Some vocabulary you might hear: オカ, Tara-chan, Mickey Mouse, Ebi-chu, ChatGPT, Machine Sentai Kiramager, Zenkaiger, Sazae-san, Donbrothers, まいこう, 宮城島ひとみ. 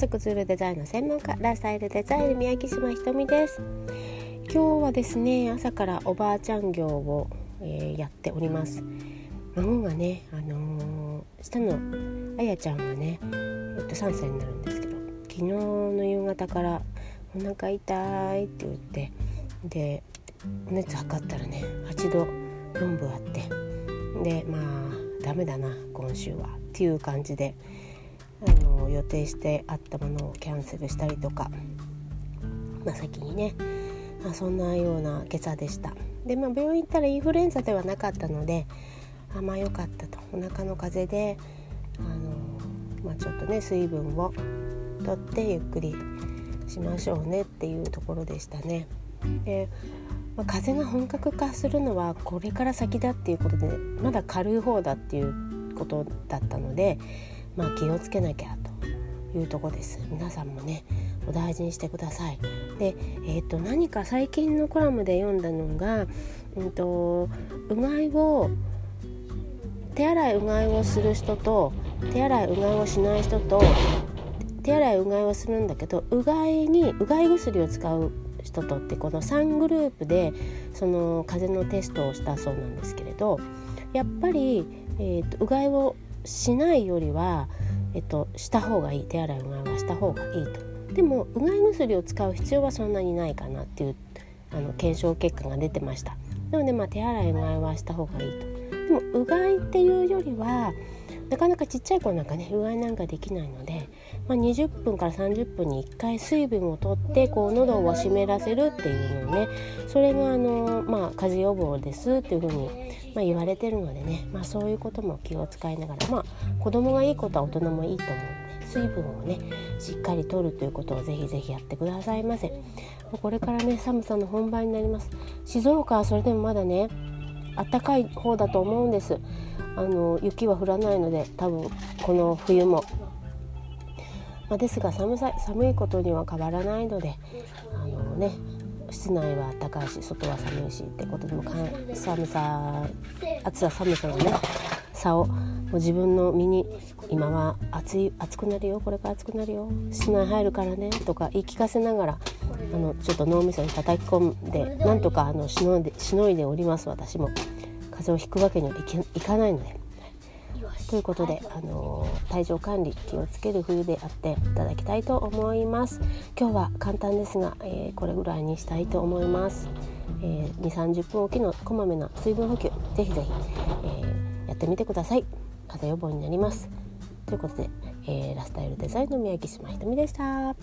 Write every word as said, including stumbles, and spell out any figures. づくするデザインの専門家、ライフスタイルデザイン宮城島ひとみです。今日はですね、朝からおばあちゃん業を、えー、やっております。孫がね、あのー、下のあやちゃんがね、えっと、さんさいになるんですけど、昨日の夕方からお腹痛いって言って、で熱測ったらねはちどよんぶあって、でまあダメだな今週はっていう感じで、あの予定してあったものをキャンセルしたりとか、まあ、先にね、まあ、そんなような今朝でした。で、まあ、病院行ったらインフルエンザではなかったので、あまあよかったと。お腹の風邪であの、まあ、ちょっとね水分をとってゆっくりしましょうねっていうところでしたね。で、まあ、風邪が本格化するのはこれから先だっていうことで、まだ軽い方だっていうことだったので、まあ、気をつけなきゃというところです。皆さんもねお大事にしてください。で、えー、と何か最近のコラムで読んだのが、うん、とうがいを手洗いうがいをする人と手洗いうがいをしない人と、手洗いうがいをするんだけどうがいにうがい薬を使う人とって、このさんグループでその風邪のテストをしたそうなんですけれど、やっぱり、えー、とうがいをしないよりは、えっと、した方がいい、手洗いうがいはした方がいいと。でもうがい薬を使う必要はそんなにないかなっていうあの検証結果が出てました。なので、まあ、手洗いうがいはした方がいいと。でもうがいっていうよりはなかなかちっちゃい子なんかねうがいなんかできないので、まあ、にじゅっぷんからさんじゅっぷんにいっかい水分をとってこう喉を湿らせるっていうのをね、それがあの、まあ、風邪予防ですっていうふうに、まあ、言われてるのでね、まあ、そういうことも気を使いながら、まあ、子供がいいことは大人もいいと思うので、水分をねしっかりとるということをぜひぜひやってくださいませ。これからね寒さの本番になります。静岡はそれでもまだね暖かい方だと思うんです。あの雪は降らないので多分この冬も、まあ、ですが寒さ寒いことには変わらないので、あの、ね、室内は暖かいし外は寒いしってことでもか寒さ暑さ寒さの、ね、差をもう自分の身に、今は暑い暑くなるよこれから暑くなるよ室内入るからねとか言い聞かせながら、あのちょっと脳みそに叩き込んでなんとかあのしのいで、しのいでおります。私も風邪をひくわけにはいけ、いかないのでということで、あのー、体調管理気をつける冬であっていただきたいと思います。今日は簡単ですが、えー、これぐらいにしたいと思います。えー、にじゅう、さんじゅっぷんおきのこまめな水分補給ぜひぜひ、えー、やってみてください。風邪予防になりますということで、えー、ライフスタイルデザインの宮城島ひとみでした。